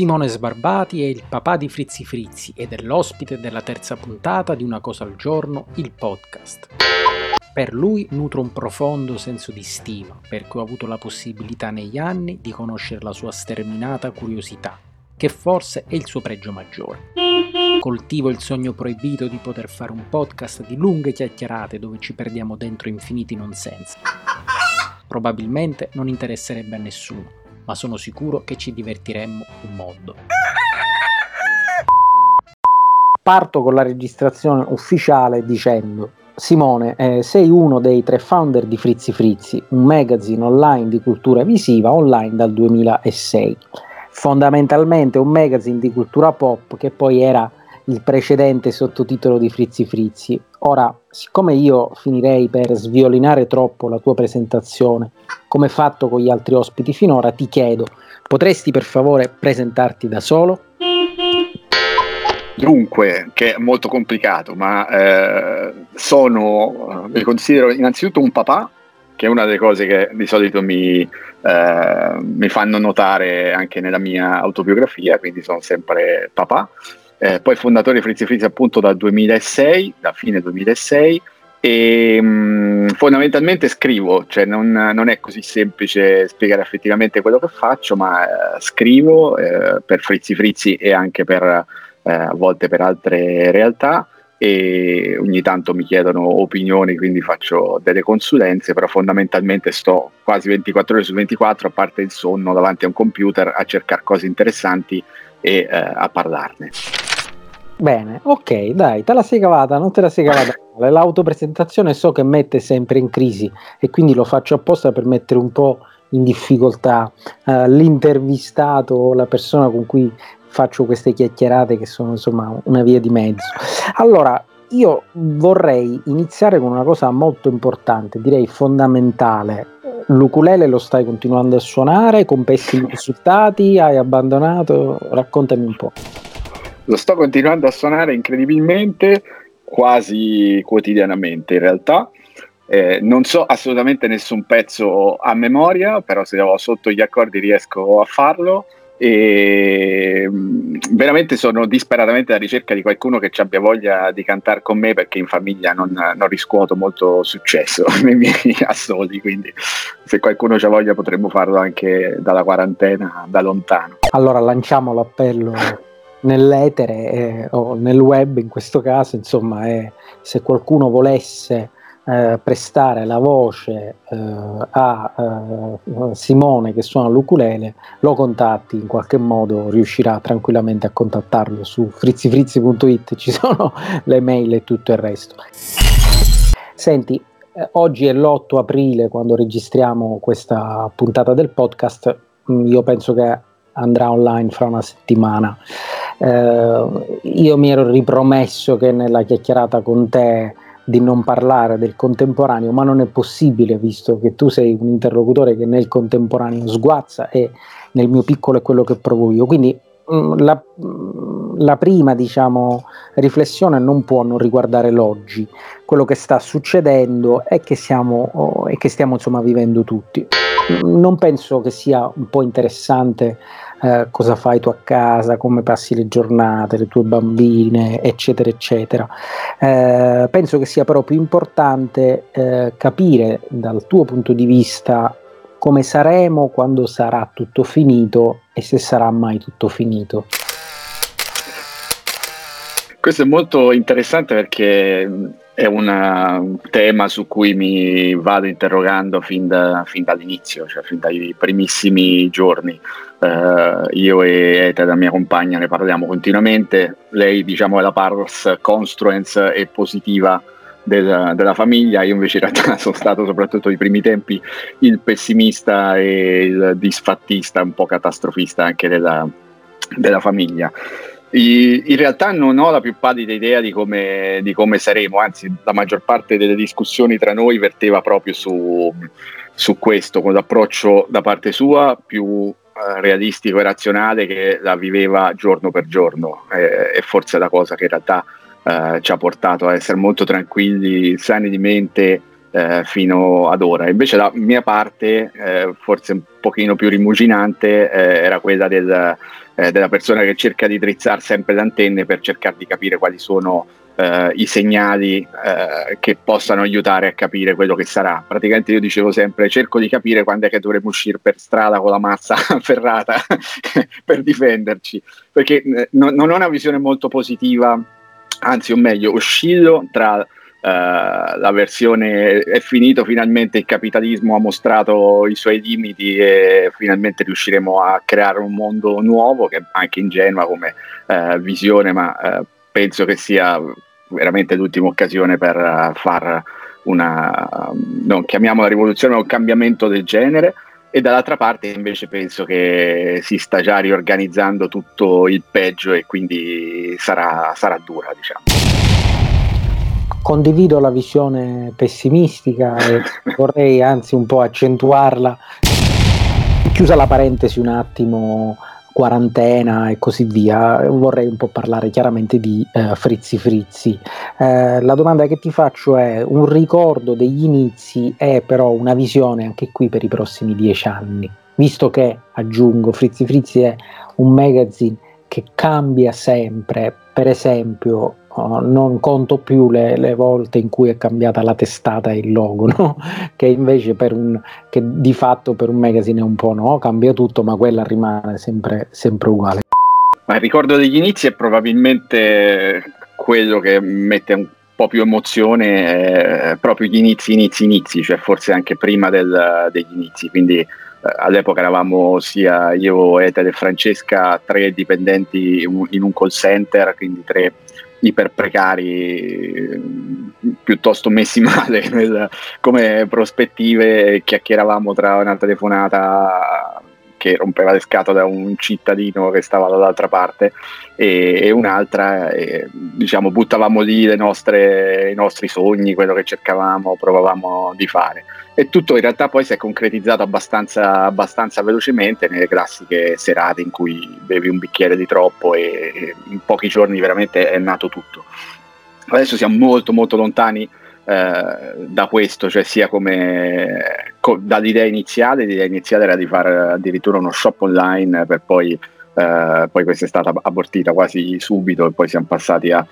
Simone Sbarbati è il papà di Frizzi Frizzi ed è l'ospite della terza puntata di Una Cosa al Giorno, il podcast. Per lui nutro un profondo senso di stima, perché ho avuto la possibilità negli anni di conoscere la sua sterminata curiosità, che forse è il suo pregio maggiore. Coltivo il sogno proibito di poter fare un podcast di lunghe chiacchierate dove ci perdiamo dentro infiniti nonsensi. Probabilmente non interesserebbe a nessuno, ma sono sicuro che ci divertiremmo un mondo. Parto con la registrazione ufficiale dicendo: Simone, sei uno dei tre founder di Frizzi Frizzi, un magazine online di cultura visiva online dal 2006. Fondamentalmente un magazine di cultura pop che poi era il precedente sottotitolo di Frizzi Frizzi. Ora, siccome io finirei per sviolinare troppo la tua presentazione, come fatto con gli altri ospiti finora, ti chiedo, potresti per favore presentarti da solo? Dunque, che è molto complicato, ma mi considero innanzitutto un papà, che è una delle cose che di solito mi fanno notare anche nella mia autobiografia, quindi sono sempre papà. Poi fondatore di Frizzi Frizzi appunto dal 2006, da fine 2006, e fondamentalmente scrivo, cioè non è così semplice spiegare effettivamente quello che faccio, ma scrivo per Frizzi Frizzi e anche per a volte per altre realtà, e ogni tanto mi chiedono opinioni, quindi faccio delle consulenze, però fondamentalmente sto quasi 24 ore su 24, a parte il sonno, davanti a un computer a cercare cose interessanti e a parlarne. Bene, ok, dai, te la sei cavata, non te la sei cavata male. L'autopresentazione so che mette sempre in crisi e quindi lo faccio apposta per mettere un po' in difficoltà l'intervistato o la persona con cui faccio queste chiacchierate, che sono insomma una via di mezzo. Allora, io vorrei iniziare con una cosa molto importante, direi fondamentale. L'ukulele lo stai continuando a suonare con pessimi risultati, hai abbandonato, raccontami un po'. Lo sto continuando a suonare incredibilmente, quasi quotidianamente in realtà. Non so assolutamente nessun pezzo a memoria, però se ho sotto gli accordi riesco a farlo, e veramente sono disperatamente alla ricerca di qualcuno che ci abbia voglia di cantare con me, perché in famiglia non riscuoto molto successo nei miei assoli, quindi se qualcuno c'ha voglia potremmo farlo anche dalla quarantena, da lontano. Allora lanciamo l'appello nell'etere o nel web in questo caso, insomma, se qualcuno volesse prestare la voce a Simone che suona l'ukulele, lo contatti, in qualche modo riuscirà tranquillamente a contattarlo. Su frizzifrizzi.it ci sono le mail e tutto il resto. Senti, oggi è l'8 aprile quando registriamo questa puntata del podcast, io penso che andrà online fra una settimana. Io mi ero ripromesso che nella chiacchierata con te di non parlare del contemporaneo, ma non è possibile, visto che tu sei un interlocutore che nel contemporaneo sguazza e nel mio piccolo è quello che provo io, quindi la prima, diciamo, riflessione non può non riguardare l'oggi, quello che sta succedendo e che stiamo insomma vivendo tutti. Non penso che sia un po' interessante cosa fai tu a casa, come passi le giornate, le tue bambine, eccetera, eccetera. Penso che sia però più importante capire dal tuo punto di vista come saremo quando sarà tutto finito e se sarà mai tutto finito. Questo è molto interessante perché è un tema su cui mi vado interrogando fin dall'inizio, cioè fin dai primissimi giorni. Io e Etta, la mia compagna, ne parliamo continuamente. Lei, diciamo, è la pars construens e positiva della famiglia. Io invece in realtà sono stato, soprattutto i primi tempi, il pessimista e il disfattista, un po' catastrofista anche della famiglia. In realtà non ho la più pallida idea di come saremo, anzi la maggior parte delle discussioni tra noi verteva proprio su questo, con l'approccio da parte sua più realistico e razionale, che la viveva giorno per giorno, e forse è la cosa che in realtà ci ha portato a essere molto tranquilli, sani di mente fino ad ora. Invece la mia parte, forse un pochino più rimuginante, era quella della persona che cerca di drizzare sempre le antenne per cercare di capire quali sono i segnali che possano aiutare a capire quello che sarà. Praticamente io dicevo sempre: cerco di capire quando è che dovremmo uscire per strada con la mazza ferrata per difenderci, perché non ho una visione molto positiva, anzi, o meglio, oscillo tra la versione è finito, finalmente il capitalismo ha mostrato i suoi limiti e finalmente riusciremo a creare un mondo nuovo, che è anche ingenua come visione, ma penso che sia veramente l'ultima occasione per far una, non chiamiamola rivoluzione, ma un cambiamento del genere. E dall'altra parte invece penso che si sta già riorganizzando tutto il peggio, e quindi sarà dura, diciamo. Condivido la visione pessimistica e vorrei anzi un po' accentuarla. Chiusa la parentesi un attimo, quarantena e così via, vorrei un po' parlare chiaramente di Frizzi Frizzi. La domanda che ti faccio è: un ricordo degli inizi è però una visione anche qui per i prossimi 10 anni, visto che, aggiungo, Frizzi Frizzi è un magazine che cambia sempre. Per esempio, non conto più le volte in cui è cambiata la testata e il logo, no? Che invece che di fatto per un magazine è un po', no? Cambia tutto, ma quella rimane sempre uguale. Ma il ricordo degli inizi è probabilmente quello che mette un po' più emozione, proprio gli inizi, cioè forse anche prima degli inizi, quindi... All'epoca eravamo sia io, Etel e Francesca, 3 dipendenti in un call center, quindi 3 iper precari, piuttosto messi male come prospettive. Chiacchieravamo tra una telefonata che rompeva le scatole da un cittadino che stava dall'altra parte e un'altra, e, diciamo, buttavamo lì i nostri sogni, quello che cercavamo, provavamo di fare, e tutto in realtà poi si è concretizzato abbastanza velocemente nelle classiche serate in cui bevi un bicchiere di troppo e in pochi giorni veramente è nato tutto. Adesso siamo molto molto lontani da questo, cioè sia come dall'idea iniziale era di fare addirittura uno shop online, per poi questa è stata abortita quasi subito, e poi siamo passati a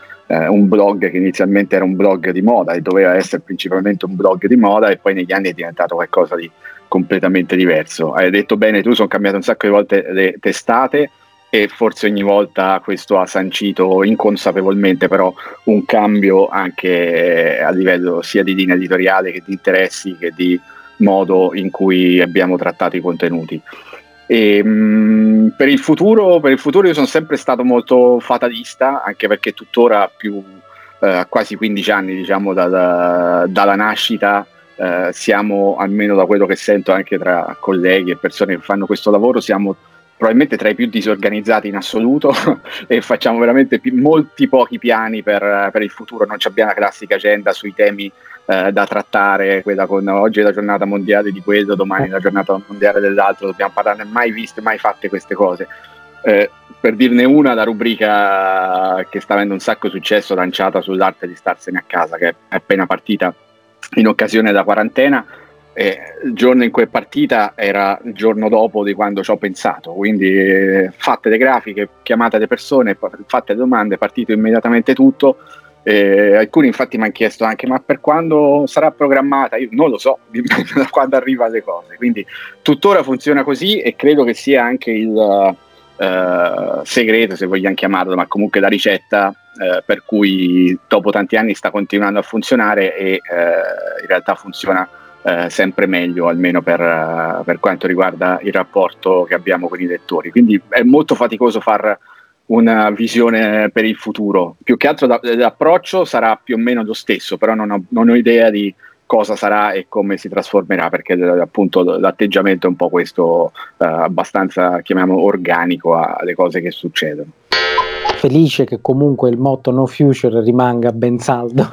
un blog che inizialmente era un blog di moda e doveva essere principalmente un blog di moda, e poi negli anni è diventato qualcosa di completamente diverso. Hai detto bene tu, sono cambiate un sacco di volte le testate, e forse ogni volta questo ha sancito inconsapevolmente però un cambio anche a livello sia di linea editoriale che di interessi che di modo in cui abbiamo trattato i contenuti. E per il futuro io sono sempre stato molto fatalista, anche perché tuttora, più a quasi 15 anni diciamo dalla nascita, siamo, almeno da quello che sento anche tra colleghi e persone che fanno questo lavoro, siamo probabilmente tra i più disorganizzati in assoluto e facciamo veramente molti pochi piani per il futuro. Non abbiamo la classica agenda sui temi da trattare, quella con oggi è la giornata mondiale di quello, domani è la giornata mondiale dell'altro, dobbiamo parlarne, mai viste, mai fatte queste cose. Per dirne una, la rubrica che sta avendo un sacco successo lanciata sull'arte di starsene a casa, che è appena partita in occasione della quarantena. Il giorno in cui è partita era il giorno dopo di quando ci ho pensato, quindi fatte le grafiche, chiamate le persone, fatte le domande, è partito immediatamente tutto. Alcuni infatti mi hanno chiesto anche: ma per quando sarà programmata? Io non lo so, da quando arriva le cose. Quindi tuttora funziona così, e credo che sia anche il segreto, se vogliamo chiamarlo, ma comunque la ricetta per cui dopo tanti anni sta continuando a funzionare, e in realtà funziona sempre meglio, almeno per quanto riguarda il rapporto che abbiamo con i lettori. Quindi è molto faticoso far una visione per il futuro, più che altro l'approccio sarà più o meno lo stesso, però non ho idea di cosa sarà e come si trasformerà, perché appunto l'atteggiamento è un po' questo, abbastanza, chiamiamolo, organico alle cose che succedono. Felice che comunque il motto "no future" rimanga ben saldo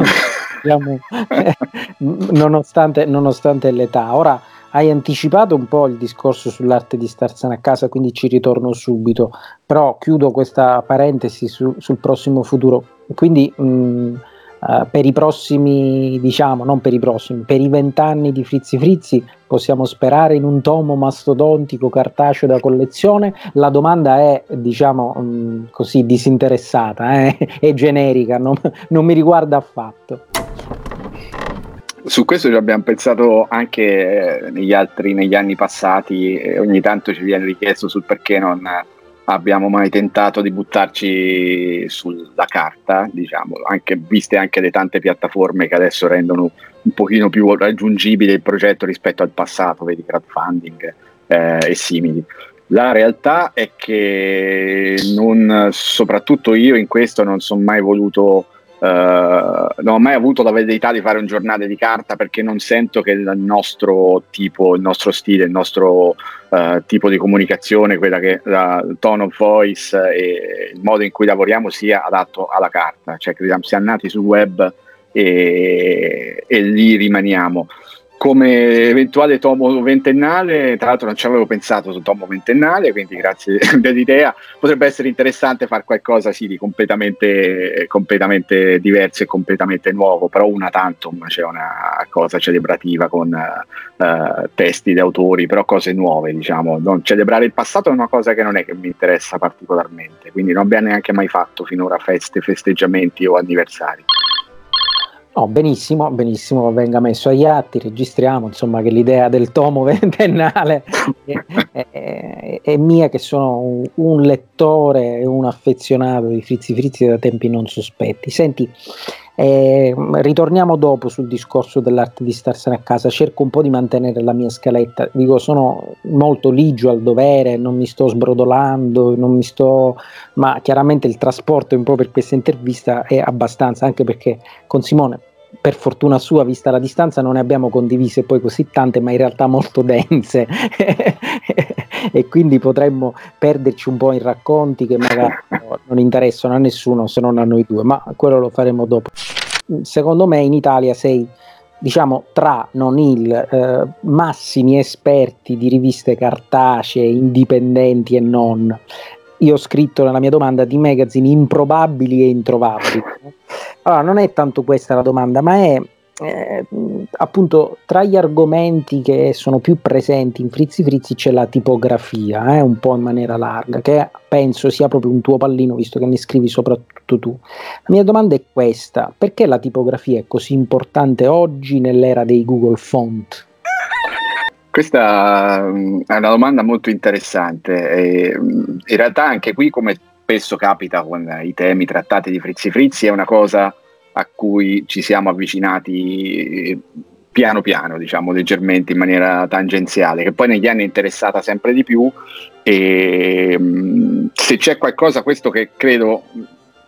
nonostante l'età. Ora hai anticipato un po' il discorso sull'arte di starsene a casa, quindi ci ritorno subito, però chiudo questa parentesi sul prossimo futuro. Quindi per i prossimi, diciamo, non per i prossimi, per i 20 anni di Frizzi Frizzi possiamo sperare in un tomo mastodontico cartaceo da collezione? La domanda è, diciamo, così disinteressata, è generica, non mi riguarda affatto. Su questo ci abbiamo pensato anche negli anni passati, e ogni tanto ci viene richiesto sul perché non abbiamo mai tentato di buttarci sulla carta, diciamo, anche viste anche le tante piattaforme che adesso rendono un pochino più raggiungibile il progetto rispetto al passato, vedi crowdfunding e simili. La realtà è che soprattutto io in questo non sono mai voluto non ho mai avuto la velleità di fare un giornale di carta, perché non sento che il nostro tipo, il nostro stile, il nostro tipo di comunicazione, quella che il tone of voice e il modo in cui lavoriamo sia adatto alla carta, cioè crediamo siamo nati sul web e lì rimaniamo. Come eventuale tomo ventennale, tra l'altro non ci avevo pensato sul tomo ventennale, quindi grazie dell'idea, potrebbe essere interessante fare qualcosa sì, di completamente diverso e completamente nuovo, però una tantum, c'è una cosa celebrativa con testi di autori, però cose nuove, diciamo, non celebrare il passato è una cosa che non è che mi interessa particolarmente, quindi non abbiamo neanche mai fatto finora festeggiamenti o anniversari. Oh, benissimo, benissimo, venga messo agli atti, registriamo insomma che l'idea del tomo ventennale è mia, che sono un lettore e un affezionato di Frizzi Frizzi da tempi non sospetti. Senti, ritorniamo dopo sul discorso dell'arte di starsene a casa, cerco un po' di mantenere la mia scaletta, dico, sono molto ligio al dovere, non mi sto sbrodolando, ma chiaramente il trasporto un po' per questa intervista è abbastanza, anche perché con Simone, per fortuna sua, vista la distanza, non ne abbiamo condivise poi così tante, ma in realtà molto dense e quindi potremmo perderci un po' in racconti che magari non interessano a nessuno se non a noi due, ma quello lo faremo dopo. Secondo me in Italia sei, diciamo, tra non il massimi esperti di riviste cartacee, indipendenti e non. Io ho scritto nella mia domanda di magazzini improbabili e introvabili. Allora, non è tanto questa la domanda, ma è appunto tra gli argomenti che sono più presenti in Frizzi Frizzi c'è la tipografia, un po' in maniera larga, che penso sia proprio un tuo pallino, visto che ne scrivi soprattutto tu. La mia domanda è questa: perché la tipografia è così importante oggi nell'era dei Google Font? Questa è una domanda molto interessante e in realtà anche qui, come spesso capita con i temi trattati di Frizzi Frizzi, è una cosa a cui ci siamo avvicinati piano piano, diciamo leggermente, in maniera tangenziale, che poi negli anni è interessata sempre di più. E se c'è qualcosa, questo che credo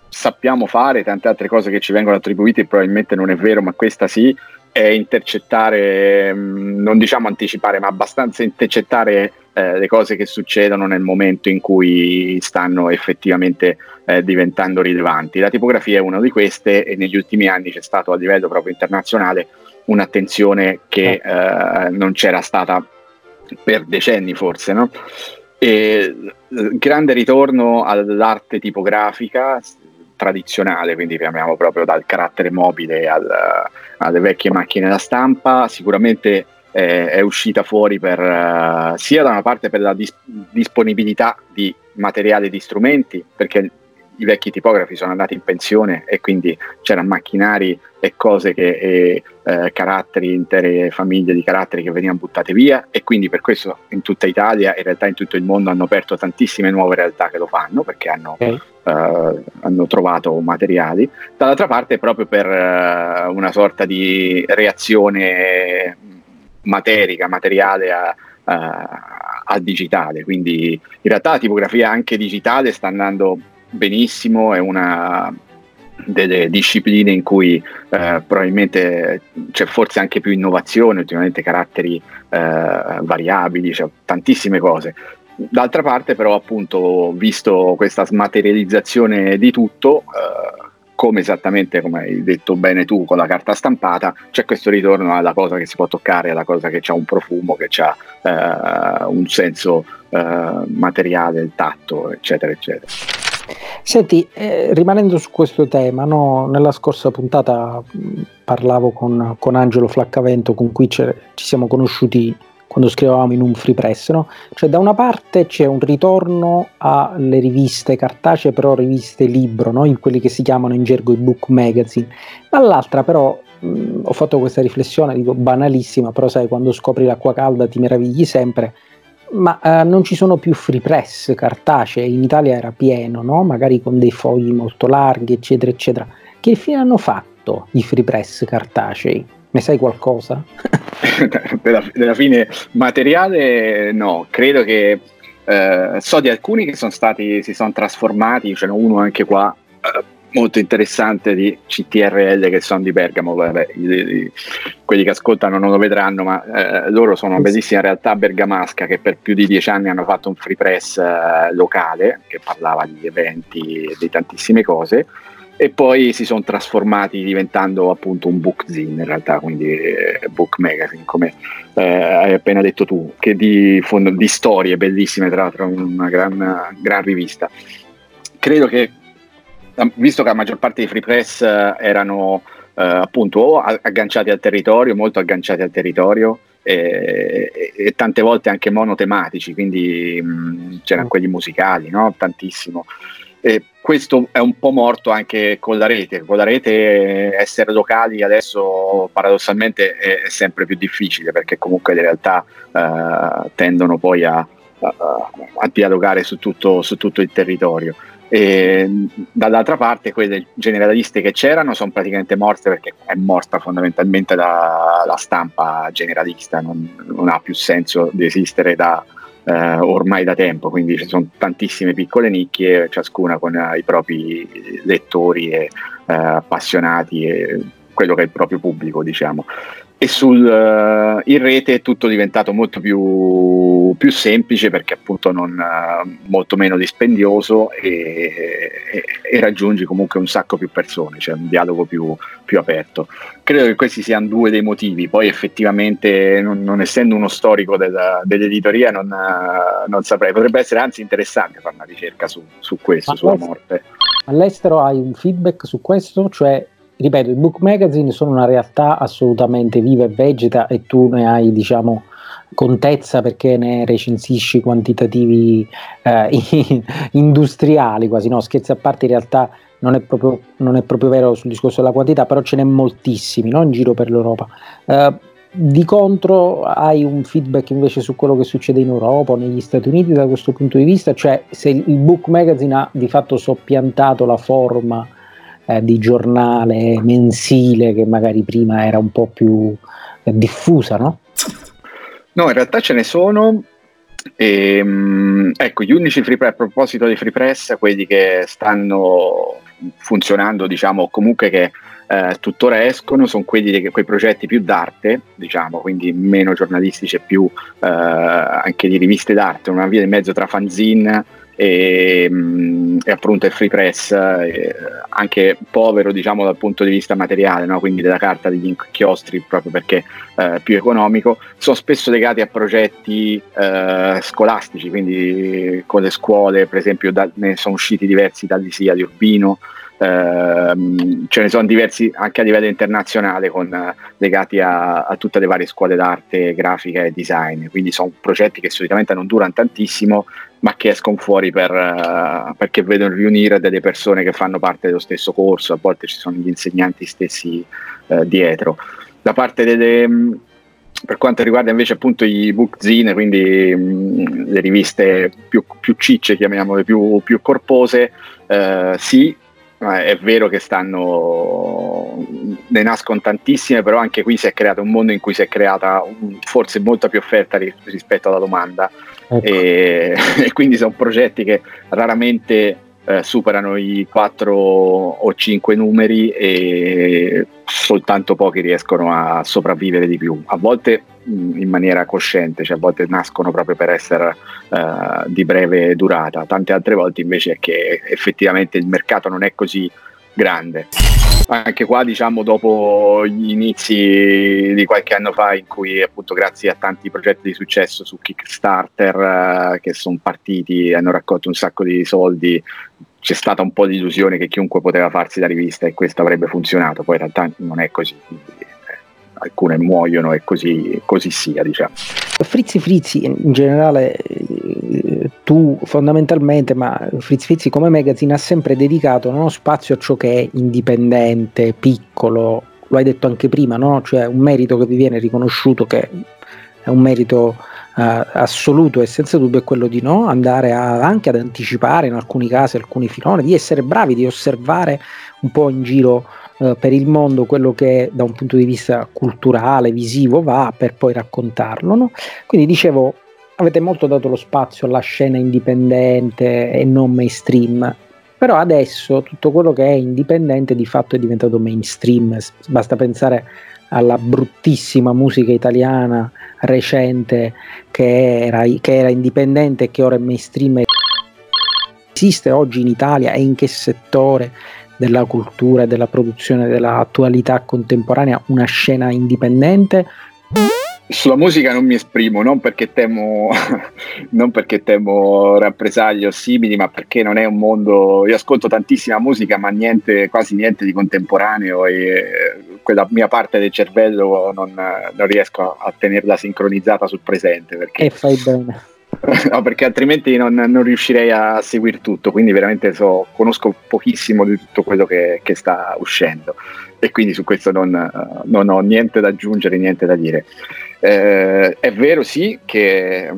sappiamo fare, tante altre cose che ci vengono attribuite probabilmente non è vero, ma questa sì, è intercettare, non diciamo anticipare, ma abbastanza intercettare le cose che succedono nel momento in cui stanno effettivamente diventando rilevanti. La tipografia è una di queste e negli ultimi anni c'è stato a livello proprio internazionale un'attenzione che non c'era stata per decenni forse, no? E grande ritorno all'arte tipografica tradizionale, quindi parliamo proprio dal carattere mobile alle vecchie macchine da stampa. Sicuramente è uscita fuori per sia da una parte per la disponibilità di materiale, di strumenti, perché i vecchi tipografi sono andati in pensione e quindi c'erano macchinari e cose caratteri, intere famiglie di caratteri che venivano buttate via, e quindi per questo in tutta Italia, in realtà in tutto il mondo, hanno aperto tantissime nuove realtà che lo fanno, perché hanno trovato materiali. Dall'altra parte proprio per una sorta di reazione materiale a digitale, quindi in realtà la tipografia anche digitale sta andando benissimo, è una delle discipline in cui probabilmente c'è forse anche più innovazione, ultimamente caratteri variabili, cioè tantissime cose. D'altra parte però, appunto, visto questa smaterializzazione di tutto, come esattamente come hai detto bene tu con la carta stampata, c'è questo ritorno alla cosa che si può toccare, alla cosa che ha un profumo, che ha un senso materiale, il tatto, eccetera eccetera. Senti, rimanendo su questo tema, no, nella scorsa puntata parlavo con Angelo Flaccavento, con cui ci siamo conosciuti quando scrivevamo in un free press, no? Cioè, da una parte c'è un ritorno alle riviste cartacee, però riviste libro, no? In quelli che si chiamano in gergo i book magazine, dall'altra però ho fatto questa riflessione, dico banalissima, però sai, quando scopri l'acqua calda ti meravigli sempre, ma non ci sono più free press cartacee, in Italia era pieno, no? Magari con dei fogli molto larghi, eccetera eccetera. Che fine hanno fatto i free press cartacei? Ne sai qualcosa? Della fine materiale no, credo che so di alcuni che si sono trasformati, c'è uno anche qua molto interessante di CTRL che sono di Bergamo, vabbè, quelli che ascoltano non lo vedranno, ma loro sono una bellissima realtà bergamasca che per più di 10 anni hanno fatto un free press locale che parlava di eventi e di tantissime cose, e poi si sono trasformati diventando appunto un bookzine in realtà, quindi book magazine come hai appena detto tu, che di storie bellissime, tra l'altro una gran rivista. Credo che, visto che la maggior parte dei free press erano appunto o agganciati al territorio, molto agganciati al territorio, e tante volte anche monotematici, quindi c'erano quelli musicali, no? Tantissimo. E questo è un po' morto anche con la rete. Con la rete essere locali adesso paradossalmente è sempre più difficile, perché comunque le realtà tendono poi a dialogare su tutto il territorio. E dall'altra parte quelle generaliste che c'erano sono praticamente morte, perché è morta fondamentalmente la stampa generalista, non ha più senso di esistere ormai da tempo, quindi ci sono tantissime piccole nicchie, ciascuna con i propri lettori e appassionati e quello che è il proprio pubblico, diciamo. E in rete è tutto diventato molto più semplice, perché appunto molto meno dispendioso e raggiungi comunque un sacco più persone, cioè un dialogo più aperto. Credo che questi siano due dei motivi, poi effettivamente non essendo uno storico dell'editoria non saprei, potrebbe essere anzi interessante fare una ricerca su questo, ma sulla morte. All'estero hai un feedback su questo? Cioè, ripeto, i book magazine sono una realtà assolutamente viva e vegeta, e tu ne hai, diciamo, contezza perché ne recensisci quantitativi industriali quasi, no? Scherzi a parte, in realtà non è proprio vero sul discorso della quantità, però ce n'è moltissimi, no? In giro per l'Europa. Di contro hai un feedback invece su quello che succede in Europa o negli Stati Uniti da questo punto di vista? Cioè, se il book magazine ha di fatto soppiantato la forma di giornale mensile che magari prima era un po' più diffusa, no? No, in realtà ce ne sono, e, ecco, gli unici free press, a proposito dei free press, quelli che stanno funzionando, diciamo, comunque che tuttora escono, sono quei progetti più d'arte, diciamo, quindi meno giornalistici e più anche di riviste d'arte, una via di mezzo tra fanzine e appunto il free press anche povero, diciamo, dal punto di vista materiale, no? Quindi della carta, degli inchiostri, proprio perché più economico, sono spesso legati a progetti scolastici, quindi con le scuole, per esempio, ne sono usciti diversi dall'ISIA di Urbino, ce ne sono diversi anche a livello internazionale, legati a tutte le varie scuole d'arte, grafica e design, quindi sono progetti che solitamente non durano tantissimo, ma che escono fuori perché vedono riunire delle persone che fanno parte dello stesso corso, a volte ci sono gli insegnanti stessi dietro. Da parte per quanto riguarda invece appunto i bookzine, quindi le riviste più cicce, chiamiamole più corpose, sì, è vero che ne nascono tantissime, però anche qui si è creato un mondo in cui si è creata forse molta più offerta rispetto alla domanda, ecco. E quindi sono progetti che raramente superano i 4 o 5 numeri, e soltanto pochi riescono a sopravvivere di più, a volte in maniera cosciente, cioè a volte nascono proprio per essere di breve durata, tante altre volte invece è che effettivamente il mercato non è così grande. Anche qua, diciamo, dopo gli inizi di qualche anno fa, in cui appunto grazie a tanti progetti di successo su Kickstarter che sono partiti, hanno raccolto un sacco di soldi, c'è stata un po' di illusione che chiunque poteva farsi da rivista e questo avrebbe funzionato, poi in realtà non è così, alcune muoiono e così sia, diciamo. Frizzi Frizzi in generale, tu fondamentalmente, ma Frizzi Frizzi come magazine ha sempre dedicato uno spazio a ciò che è indipendente, piccolo, lo hai detto anche prima, no? Cioè un merito che vi viene riconosciuto, che è un merito assoluto e senza dubbio, è quello di no andare anche ad anticipare in alcuni casi alcuni filoni, di essere bravi, di osservare un po' in giro per il mondo quello che da un punto di vista culturale, visivo va, per poi raccontarlo, no? Quindi dicevo, avete molto dato lo spazio alla scena indipendente e non mainstream, però adesso tutto quello che è indipendente di fatto è diventato mainstream, basta pensare alla bruttissima musica italiana recente che era indipendente e che ora è mainstream. Esiste oggi in Italia e in che settore della cultura, della produzione, dell'attualità contemporanea una scena indipendente? Sulla musica non mi esprimo, non perché temo rappresaglie o simili, ma perché non è un mondo. Io ascolto tantissima musica, ma quasi niente di contemporaneo, e quella mia parte del cervello non riesco a tenerla sincronizzata sul presente, perché e fai bene. No, perché altrimenti non riuscirei a seguire tutto, quindi veramente conosco pochissimo di tutto quello che sta uscendo, e quindi su questo non ho niente da aggiungere, niente da dire. È vero sì che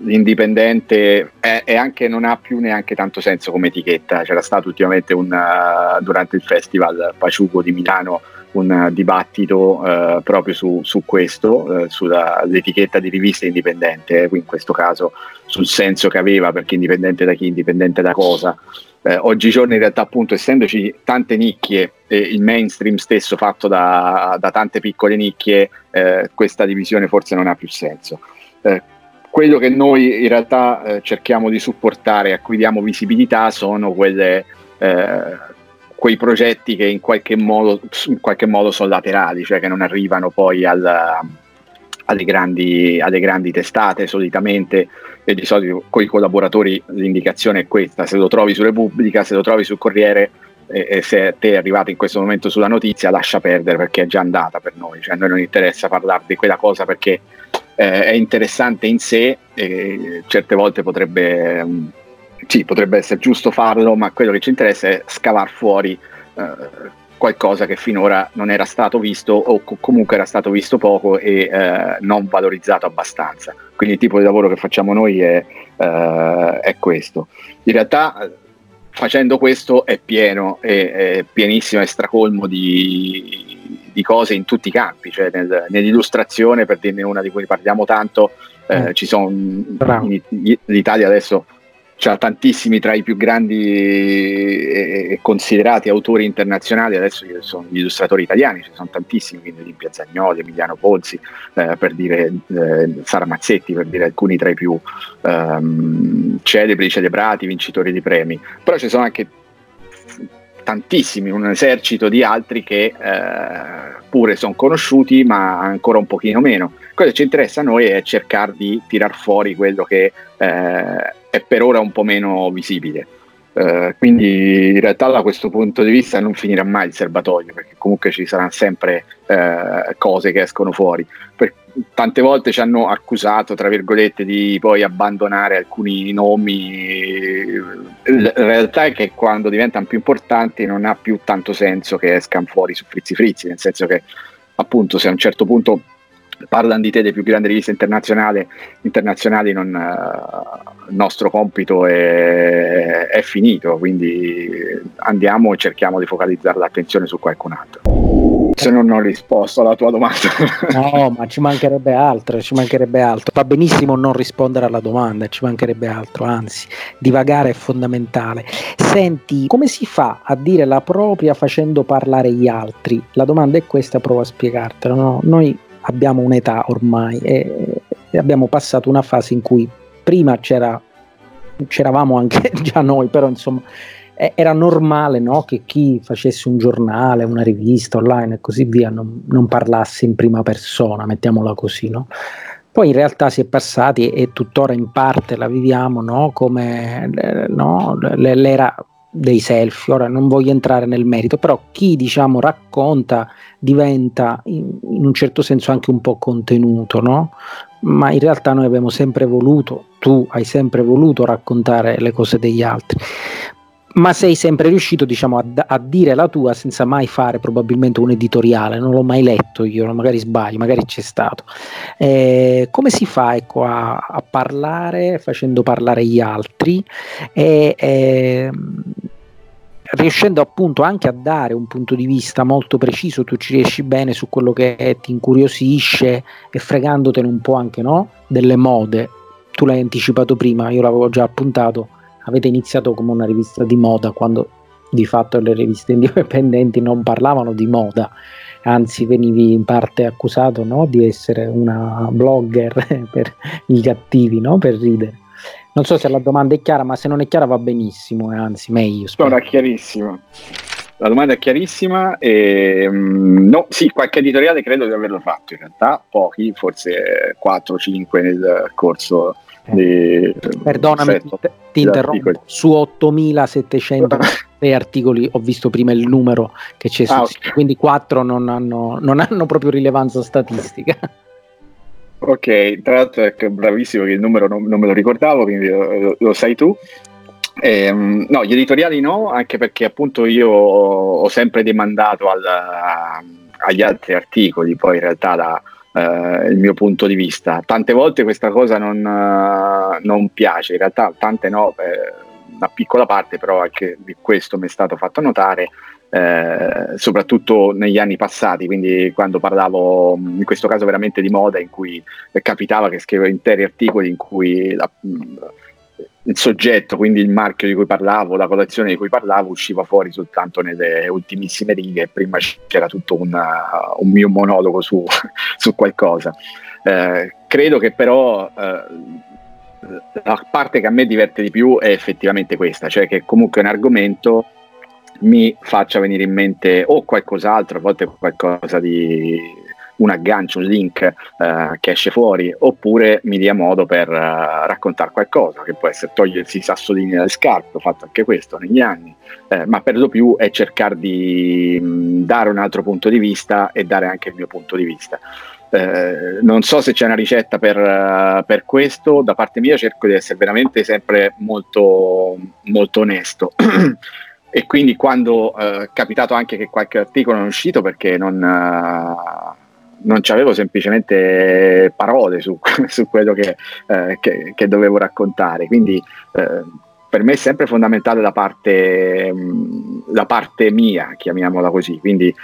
l'indipendente è anche, non ha più neanche tanto senso come etichetta. C'era stato ultimamente durante il Festival Paciuco di Milano un dibattito proprio su questo, sull'etichetta di rivista indipendente, in questo caso sul senso che aveva, perché indipendente da chi, indipendente da cosa. Oggigiorno in realtà, appunto, essendoci tante nicchie e il mainstream stesso fatto da tante piccole nicchie, questa divisione forse non ha più senso. Quello che noi in realtà cerchiamo di supportare, a cui diamo visibilità, sono quei progetti che in qualche modo sono laterali, cioè che non arrivano poi alle grandi testate solitamente, e di solito con i collaboratori l'indicazione è questa: se lo trovi su Repubblica, se lo trovi sul Corriere, e se te è arrivato in questo momento sulla notizia, lascia perdere, perché è già andata per noi, cioè a noi non interessa parlare di quella cosa, perché è interessante in sé e certe volte potrebbe essere giusto farlo, ma quello che ci interessa è scavar fuori qualcosa che finora non era stato visto, o comunque era stato visto poco e non valorizzato abbastanza. Quindi il tipo di lavoro che facciamo noi è questo. In realtà, facendo questo, è pieno, è pienissimo, è stracolmo di cose in tutti i campi, cioè nell'illustrazione, per dirne una di cui parliamo tanto, ci sono l'Italia adesso c'ha tantissimi tra i più grandi e considerati autori internazionali. Adesso sono gli illustratori italiani, ci sono tantissimi, quindi Olimpia Zagnoli, Emiliano Volzi, per dire, Sara Mazzetti, per dire alcuni tra i più celebri, celebrati, vincitori di premi. Però ci sono anche tantissimi, un esercito di altri che pure sono conosciuti, ma ancora un pochino meno. Quello che ci interessa a noi è cercare di tirar fuori quello che è per ora un po' meno visibile, quindi in realtà da questo punto di vista non finirà mai il serbatoio, perché comunque ci saranno sempre cose che escono fuori. Tante volte ci hanno accusato, tra virgolette, di poi abbandonare alcuni nomi. La realtà è che quando diventano più importanti non ha più tanto senso che escano fuori su Frizzi Frizzi, nel senso che, appunto, se a un certo punto parlano di te le più grandi riviste internazionali, il nostro compito è finito, quindi andiamo e cerchiamo di focalizzare l'attenzione su qualcun altro. Se non ho risposto alla tua domanda. No, ma ci mancherebbe altro. Va benissimo non rispondere alla domanda, ci mancherebbe altro, anzi, divagare è fondamentale. Senti, come si fa a dire la propria facendo parlare gli altri? La domanda è questa, prova a spiegartela, no? Noi abbiamo un'età ormai e abbiamo passato una fase in cui prima c'eravamo anche già noi, però insomma era normale, no, che chi facesse un giornale, una rivista online e così via non parlasse in prima persona, mettiamola così, no? Poi in realtà si è passati, e tuttora in parte la viviamo, no? Come l'era dei selfie. Ora non voglio entrare nel merito, però chi diciamo racconta diventa in un certo senso anche un po' contenuto, no? Ma in realtà noi abbiamo sempre voluto, tu hai sempre voluto raccontare le cose degli altri, ma sei sempre riuscito diciamo a dire la tua senza mai fare probabilmente un editoriale. Non l'ho mai letto io, magari sbaglio, magari c'è stato. Come si fa ecco a parlare facendo parlare gli altri e riuscendo appunto anche a dare un punto di vista molto preciso? Tu ci riesci bene su quello che ti incuriosisce e fregandotene un po' anche, no, delle mode. Tu l'hai anticipato prima, io l'avevo già appuntato. Avete iniziato come una rivista di moda, quando di fatto le riviste indipendenti non parlavano di moda, anzi venivi in parte accusato, no, di essere una blogger per i cattivi, no, per ridere. Non so se la domanda è chiara, ma se non è chiara va benissimo, anzi meglio. Spero. Chiarissima. La domanda è chiarissima e no, sì, qualche editoriale credo di averlo fatto in realtà, pochi, forse 4-5 nel corso. Perdonami, ti interrompo. Su 8.706 articoli ho visto prima il numero che c'è su okay. Quindi 4 non hanno proprio rilevanza statistica. Ok, tra l'altro è bravissimo che il numero non me lo ricordavo, quindi lo sai tu. No, gli editoriali no, anche perché appunto io ho sempre demandato agli altri articoli poi in realtà il mio punto di vista. Tante volte questa cosa non piace, in realtà tante no, una piccola parte però anche di questo mi è stato fatto notare, soprattutto negli anni passati, quindi quando parlavo in questo caso veramente di moda, in cui capitava che scrivevo interi articoli in cui il soggetto, quindi il marchio di cui parlavo, la collezione di cui parlavo, usciva fuori soltanto nelle ultimissime righe. Prima c'era tutto un mio monologo su qualcosa. Credo che però la parte che a me diverte di più è effettivamente questa, cioè che comunque un argomento mi faccia venire in mente o qualcos'altro, a volte qualcosa di un aggancio, un link che esce fuori, oppure mi dia modo per raccontare qualcosa, che può essere togliersi i sassolini dalle scarpe, ho fatto anche questo negli anni, ma per lo più è cercare di dare un altro punto di vista e dare anche il mio punto di vista. Non so se c'è una ricetta per questo. Da parte mia cerco di essere veramente sempre molto, molto onesto. E quindi quando è capitato anche che qualche articolo non è uscito perché non c'avevo semplicemente parole su quello che dovevo raccontare, quindi per me è sempre fondamentale la parte mia, chiamiamola così, quindi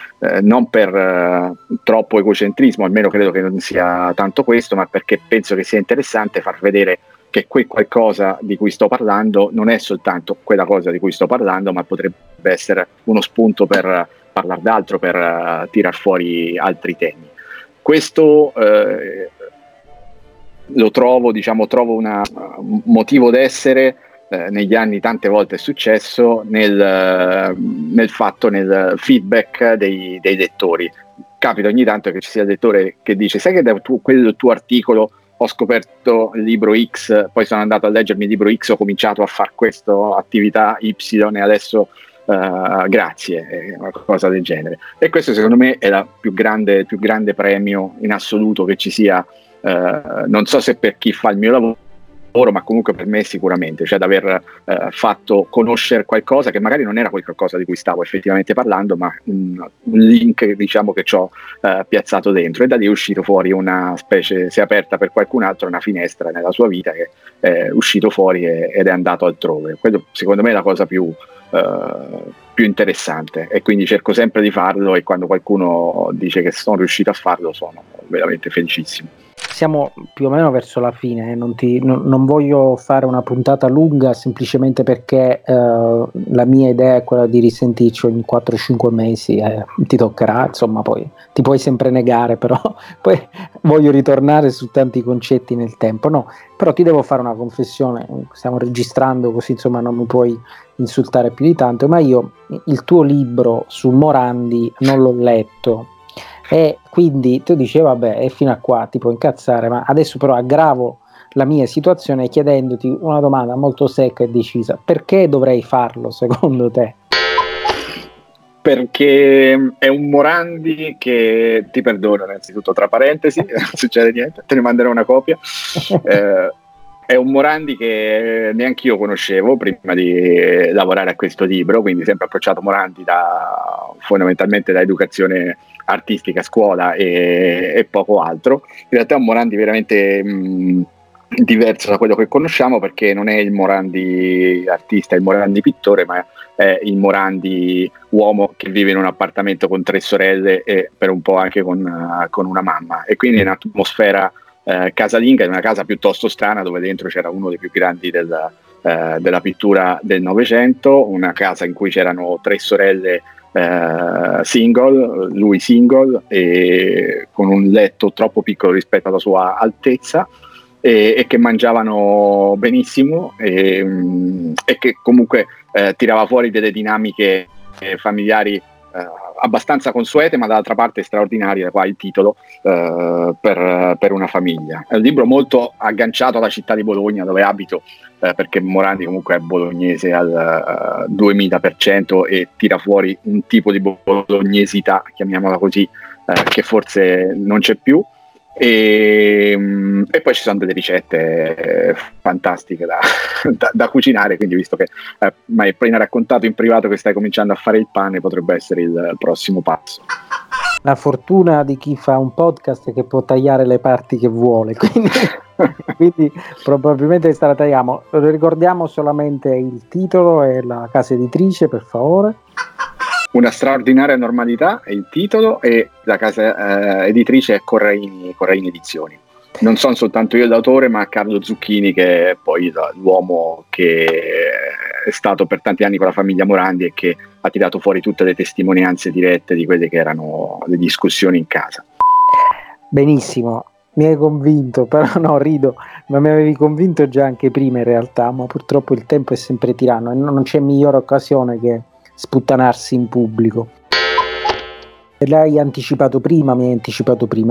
non per troppo egocentrismo, almeno credo che non sia tanto questo, ma perché penso che sia interessante far vedere che quel qualcosa di cui sto parlando non è soltanto quella cosa di cui sto parlando, ma potrebbe essere uno spunto per parlare d'altro, per tirar fuori altri temi. Questo lo trovo, diciamo, un motivo d'essere, negli anni tante volte è successo, nel feedback dei lettori. Capita ogni tanto che ci sia il lettore che dice: sai che quel tuo articolo ho scoperto il libro X, poi sono andato a leggermi il libro X, ho cominciato a fare questa attività Y e adesso... grazie, una cosa del genere. E questo secondo me è il più grande premio in assoluto che ci sia, non so se per chi fa il mio lavoro, ma comunque per me sicuramente, cioè d'aver fatto conoscere qualcosa che magari non era qualcosa di cui stavo effettivamente parlando, ma un link, diciamo, che ci ho piazzato dentro, e da lì è uscito fuori una specie, si è aperta per qualcun altro una finestra nella sua vita che è uscito fuori ed è andato altrove. Quello secondo me è la cosa più interessante, e quindi cerco sempre di farlo, e quando qualcuno dice che sono riuscito a farlo sono veramente felicissimo. Siamo più o meno verso la fine, non voglio fare una puntata lunga, semplicemente perché la mia idea è quella di risentirci ogni 4-5 mesi, ti toccherà, insomma, poi ti puoi sempre negare, però poi voglio ritornare su tanti concetti nel tempo. No, però ti devo fare una confessione, stiamo registrando così, insomma, non mi puoi insultare più di tanto, ma io il tuo libro su Morandi non l'ho letto, e quindi tu dici vabbè, e fino a qua ti puoi incazzare, ma adesso però aggravo la mia situazione chiedendoti una domanda molto secca e decisa: perché dovrei farlo secondo te? Perché è un Morandi che ti perdona, innanzitutto, tra parentesi, non succede niente, te ne manderò una copia. È un Morandi che neanche io conoscevo prima di lavorare a questo libro, quindi sempre approcciato Morandi fondamentalmente da educazione artistica, scuola e poco altro. In realtà è un Morandi veramente diverso da quello che conosciamo, perché non è il Morandi artista, il Morandi pittore, ma è il Morandi uomo che vive in un appartamento con 3 sorelle e per un po' anche con una mamma, e quindi è un'atmosfera casalinga, in una casa piuttosto strana dove dentro c'era uno dei più grandi della pittura del Novecento, una casa in cui c'erano 3 sorelle single, lui single, e con un letto troppo piccolo rispetto alla sua altezza, e che mangiavano benissimo e che comunque tirava fuori delle dinamiche familiari abbastanza consuete, ma dall'altra parte straordinaria, qua il titolo, per una famiglia. È un libro molto agganciato alla città di Bologna, dove abito, perché Morandi comunque è bolognese al 2000% e tira fuori un tipo di bolognesità, chiamiamola così, che forse non c'è più. E poi ci sono delle ricette fantastiche da cucinare, quindi visto che mi hai appena raccontato in privato che stai cominciando a fare il pane, potrebbe essere il prossimo passo. La fortuna di chi fa un podcast è che può tagliare le parti che vuole, quindi probabilmente la tagliamo. Ricordiamo solamente il titolo e la casa editrice, per favore. Una straordinaria normalità è il titolo, e la casa editrice è Corraini Edizioni. Non sono soltanto io l'autore, ma Carlo Zucchini, che è poi l'uomo che è stato per tanti anni con la famiglia Morandi e che ha tirato fuori tutte le testimonianze dirette di quelle che erano le discussioni in casa. Benissimo, mi hai convinto, però no, rido, ma mi avevi convinto già anche prima in realtà, ma purtroppo il tempo è sempre tiranno e non c'è migliore occasione che sputtanarsi in pubblico. Mi hai anticipato prima,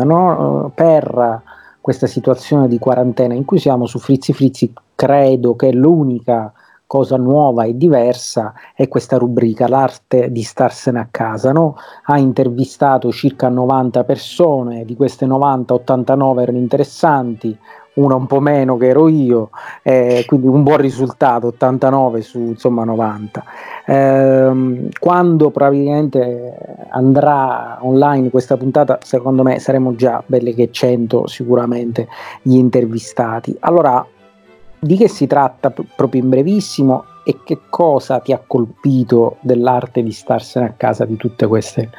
no? Per questa situazione di quarantena in cui siamo, su Frizzi Frizzi credo che l'unica cosa nuova e diversa è questa rubrica, l'arte di starsene a casa, no? Ha intervistato circa 90 persone, di queste 90, 89 erano interessanti, una un po' meno che ero io, quindi un buon risultato, 89 su insomma 90. Quando probabilmente andrà online questa puntata, secondo me saremo già belli che 100 sicuramente gli intervistati. Allora, di che si tratta proprio in brevissimo, e che cosa ti ha colpito dell'arte di starsene a casa di tutte queste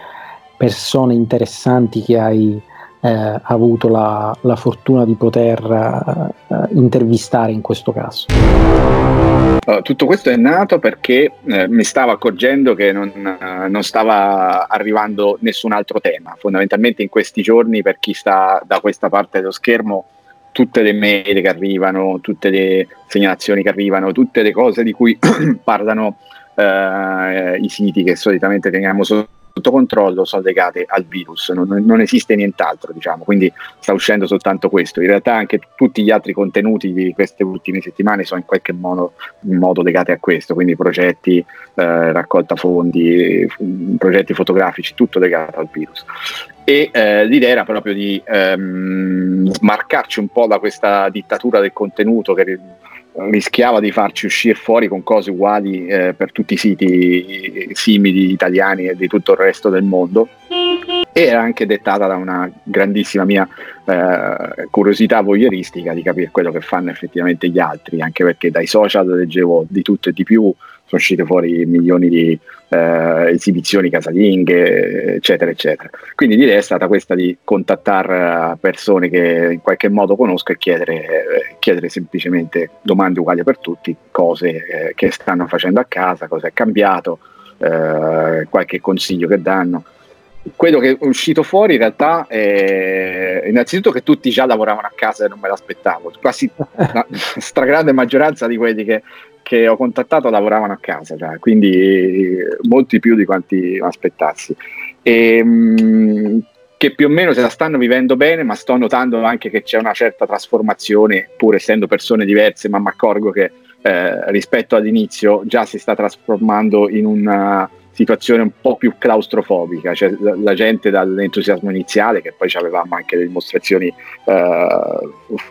persone interessanti che hai avuto la fortuna di poter intervistare in questo caso? Tutto questo è nato perché mi stavo accorgendo che non stava arrivando nessun altro tema. Fondamentalmente in questi giorni, per chi sta da questa parte dello schermo, tutte le mail che arrivano, tutte le segnalazioni che arrivano, tutte le cose di cui parlano i siti che solitamente teniamo sotto controllo sono legate al virus, non esiste nient'altro, diciamo, quindi sta uscendo soltanto questo. In realtà anche tutti gli altri contenuti di queste ultime settimane sono in qualche modo legati a questo, quindi progetti, raccolta fondi, progetti fotografici, tutto legato al virus. E l'idea era proprio di smarcarci un po' da questa dittatura del contenuto che rischiava di farci uscire fuori con cose uguali per tutti i siti simili italiani e di tutto il resto del mondo, e era anche dettata da una grandissima mia curiosità voyeuristica di capire quello che fanno effettivamente gli altri, anche perché dai social leggevo di tutto e di più, sono uscite fuori milioni di esibizioni casalinghe, eccetera eccetera. Quindi l'idea è stata questa di contattare persone che in qualche modo conosco e chiedere semplicemente domande uguali per tutti, cose che stanno facendo a casa, cosa è cambiato, qualche consiglio che danno. Quello che è uscito fuori in realtà è innanzitutto che tutti già lavoravano a casa e non me l'aspettavo, quasi la stragrande maggioranza di quelli che ho contattato lavoravano a casa già, quindi molti più di quanti aspettassi. E che più o meno se la stanno vivendo bene, ma sto notando anche che c'è una certa trasformazione, pur essendo persone diverse, ma mi accorgo che rispetto all'inizio già si sta trasformando in una situazione un po' più claustrofobica, cioè la gente dall'entusiasmo iniziale, che poi avevamo anche le dimostrazioni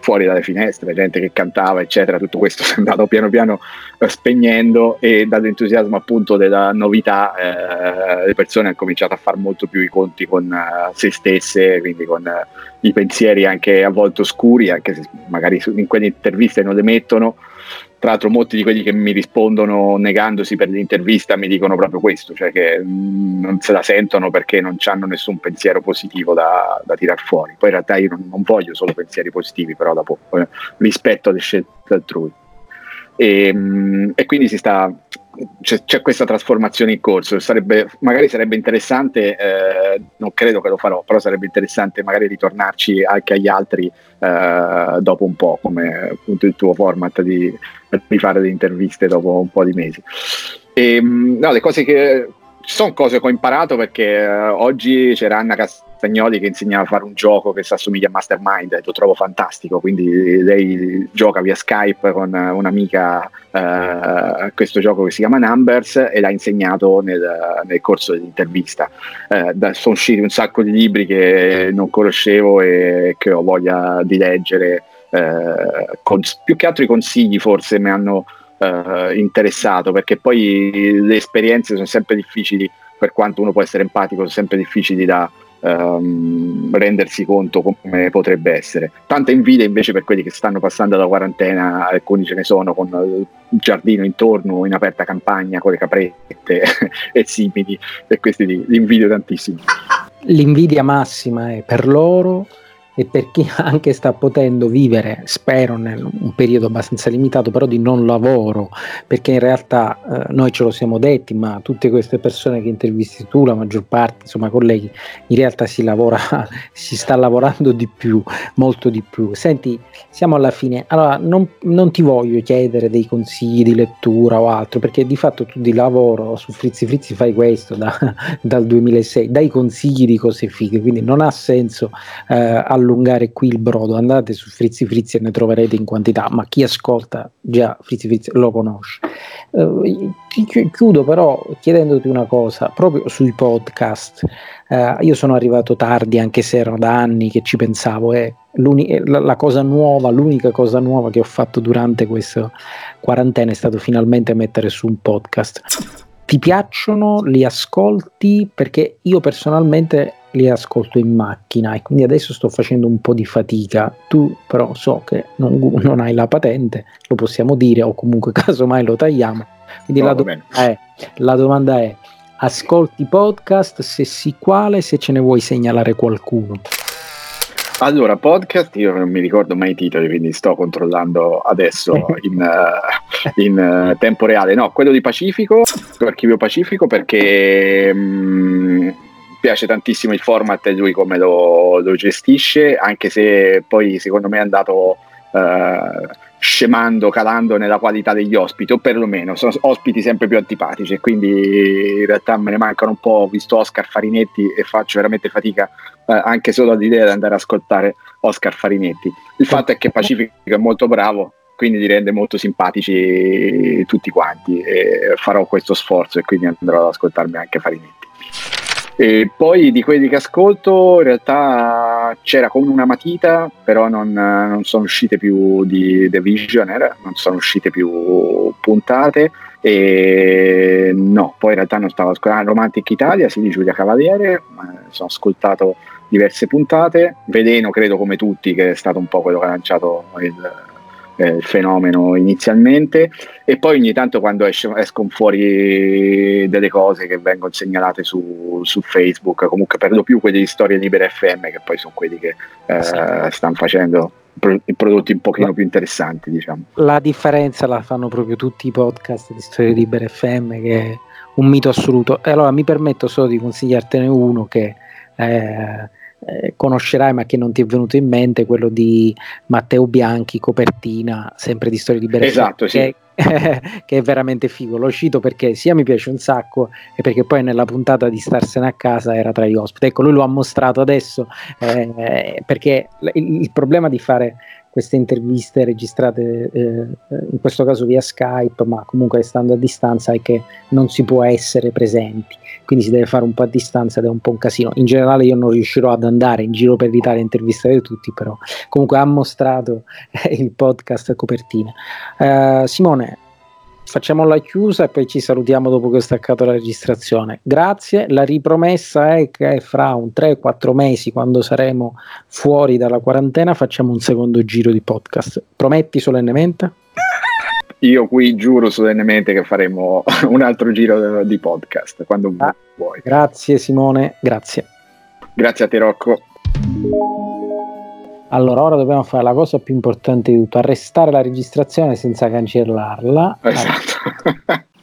fuori dalle finestre, la gente che cantava eccetera, tutto questo si è andato piano piano spegnendo, e dall'entusiasmo appunto della novità le persone hanno cominciato a far molto più i conti con se stesse, quindi con i pensieri anche a volte oscuri, anche se magari in quelle interviste non le mettono. Tra l'altro molti di quelli che mi rispondono negandosi per l'intervista mi dicono proprio questo, cioè che non se la sentono perché non hanno nessun pensiero positivo da tirar fuori. Poi in realtà io non voglio solo pensieri positivi, però dopo rispetto alle scelte altrui. E quindi c'è questa trasformazione in corso. Magari sarebbe interessante, non credo che lo farò, però sarebbe interessante magari ritornarci anche agli altri dopo un po', come appunto il tuo format di fare le interviste dopo un po' di mesi. Le cose che sono cose che ho imparato, perché oggi c'era Anna Castagnoli che insegnava a fare un gioco che si assomiglia a Mastermind e lo trovo fantastico, quindi lei gioca via Skype con un'amica a questo gioco che si chiama Numbers e l'ha insegnato nel corso dell'intervista. Sono usciti un sacco di libri che non conoscevo e che ho voglia di leggere, più che altro i consigli forse mi hanno interessato, perché poi le esperienze sono sempre difficili, per quanto uno può essere empatico, sono sempre difficili da rendersi conto come potrebbe essere. Tanta invidia invece per quelli che stanno passando dalla quarantena, alcuni ce ne sono con il giardino intorno, in aperta campagna, con le caprette e simili, e questi li invidio tantissimo. L'invidia massima è per loro e per chi anche sta potendo vivere, spero, in un periodo abbastanza limitato, però di non lavoro, perché in realtà noi ce lo siamo detti, ma tutte queste persone che intervisti tu, la maggior parte, insomma colleghi, in realtà si sta lavorando di più, molto di più. Senti, siamo alla fine, allora non ti voglio chiedere dei consigli di lettura o altro, perché di fatto tu di lavoro su Frizzi Frizzi fai questo dal 2006, dai consigli di cose fighe, quindi non ha senso allungare qui il brodo. Andate su Frizzi Frizzi e ne troverete in quantità, ma chi ascolta già Frizzi Frizzi lo conosce. Chiudo però chiedendoti una cosa proprio sui podcast. Io sono arrivato tardi, anche se era da anni che ci pensavo, l'unica cosa nuova che ho fatto durante questa quarantena è stato finalmente mettere su un podcast. Ti piacciono? Li ascolti? Perché io personalmente li ascolto in macchina e quindi adesso sto facendo un po' di fatica. Tu però so che non hai la patente, lo possiamo dire, o comunque casomai lo tagliamo. Quindi la domanda è: ascolti podcast? Se sì, quale? Se ce ne vuoi segnalare qualcuno. Allora, podcast, io non mi ricordo mai i titoli, quindi sto controllando adesso in tempo reale. No, quello di Pacifico, l'archivio Pacifico, perché piace tantissimo il format e lui come lo gestisce, anche se poi secondo me è andato scemando, calando nella qualità degli ospiti, o perlomeno sono ospiti sempre più antipatici e quindi in realtà me ne mancano un po'. Ho visto Oscar Farinetti e faccio veramente fatica anche solo all'idea di andare ad ascoltare Oscar Farinetti. Il fatto è che Pacifico è molto bravo, quindi li rende molto simpatici tutti quanti, e farò questo sforzo e quindi andrò ad ascoltarmi anche Farinetti. E poi di quelli che ascolto in realtà c'era Come una matita, però non sono uscite più di The Vision, non sono uscite più puntate, e no, poi in realtà non stavo ascoltando Romantic Italia, sì, di Giulia Cavaliere, sono ascoltato diverse puntate. Veleno credo come tutti, che è stato un po' quello che ha lanciato il fenomeno inizialmente, e poi ogni tanto quando escono fuori delle cose che vengono segnalate su Facebook, comunque per lo più quelli di Storie Libere FM, che poi sono quelli che stanno facendo i prodotti un pochino più interessanti, diciamo. La differenza la fanno proprio tutti i podcast di Storie Libere FM, che è un mito assoluto. E allora mi permetto solo di consigliartene uno che conoscerai ma che non ti è venuto in mente, quello di Matteo Bianchi, copertina sempre di Storie Libere, esatto, sì. che è veramente figo. L'ho uscito perché sia mi piace un sacco e perché poi nella puntata di Starsene a Casa era tra gli ospiti. Ecco, lui lo ha mostrato adesso, perché il problema di fare queste interviste registrate in questo caso via Skype, ma comunque stando a distanza, è che non si può essere presenti, quindi si deve fare un po' a distanza ed è un po' un casino. In generale io non riuscirò ad andare in giro per l'Italia a intervistare tutti, però comunque ha mostrato il podcast copertina. Simone, facciamo la chiusa e poi ci salutiamo dopo che ho staccato la registrazione. Grazie, la ripromessa è che fra un 3-4 mesi, quando saremo fuori dalla quarantena, facciamo un secondo giro di podcast. Prometti solennemente? Io qui giuro solennemente che faremo un altro giro di podcast quando vuoi. Grazie Simone, grazie. Grazie a te Rocco. Allora, ora dobbiamo fare la cosa più importante di tutto: arrestare la registrazione senza cancellarla. Esatto.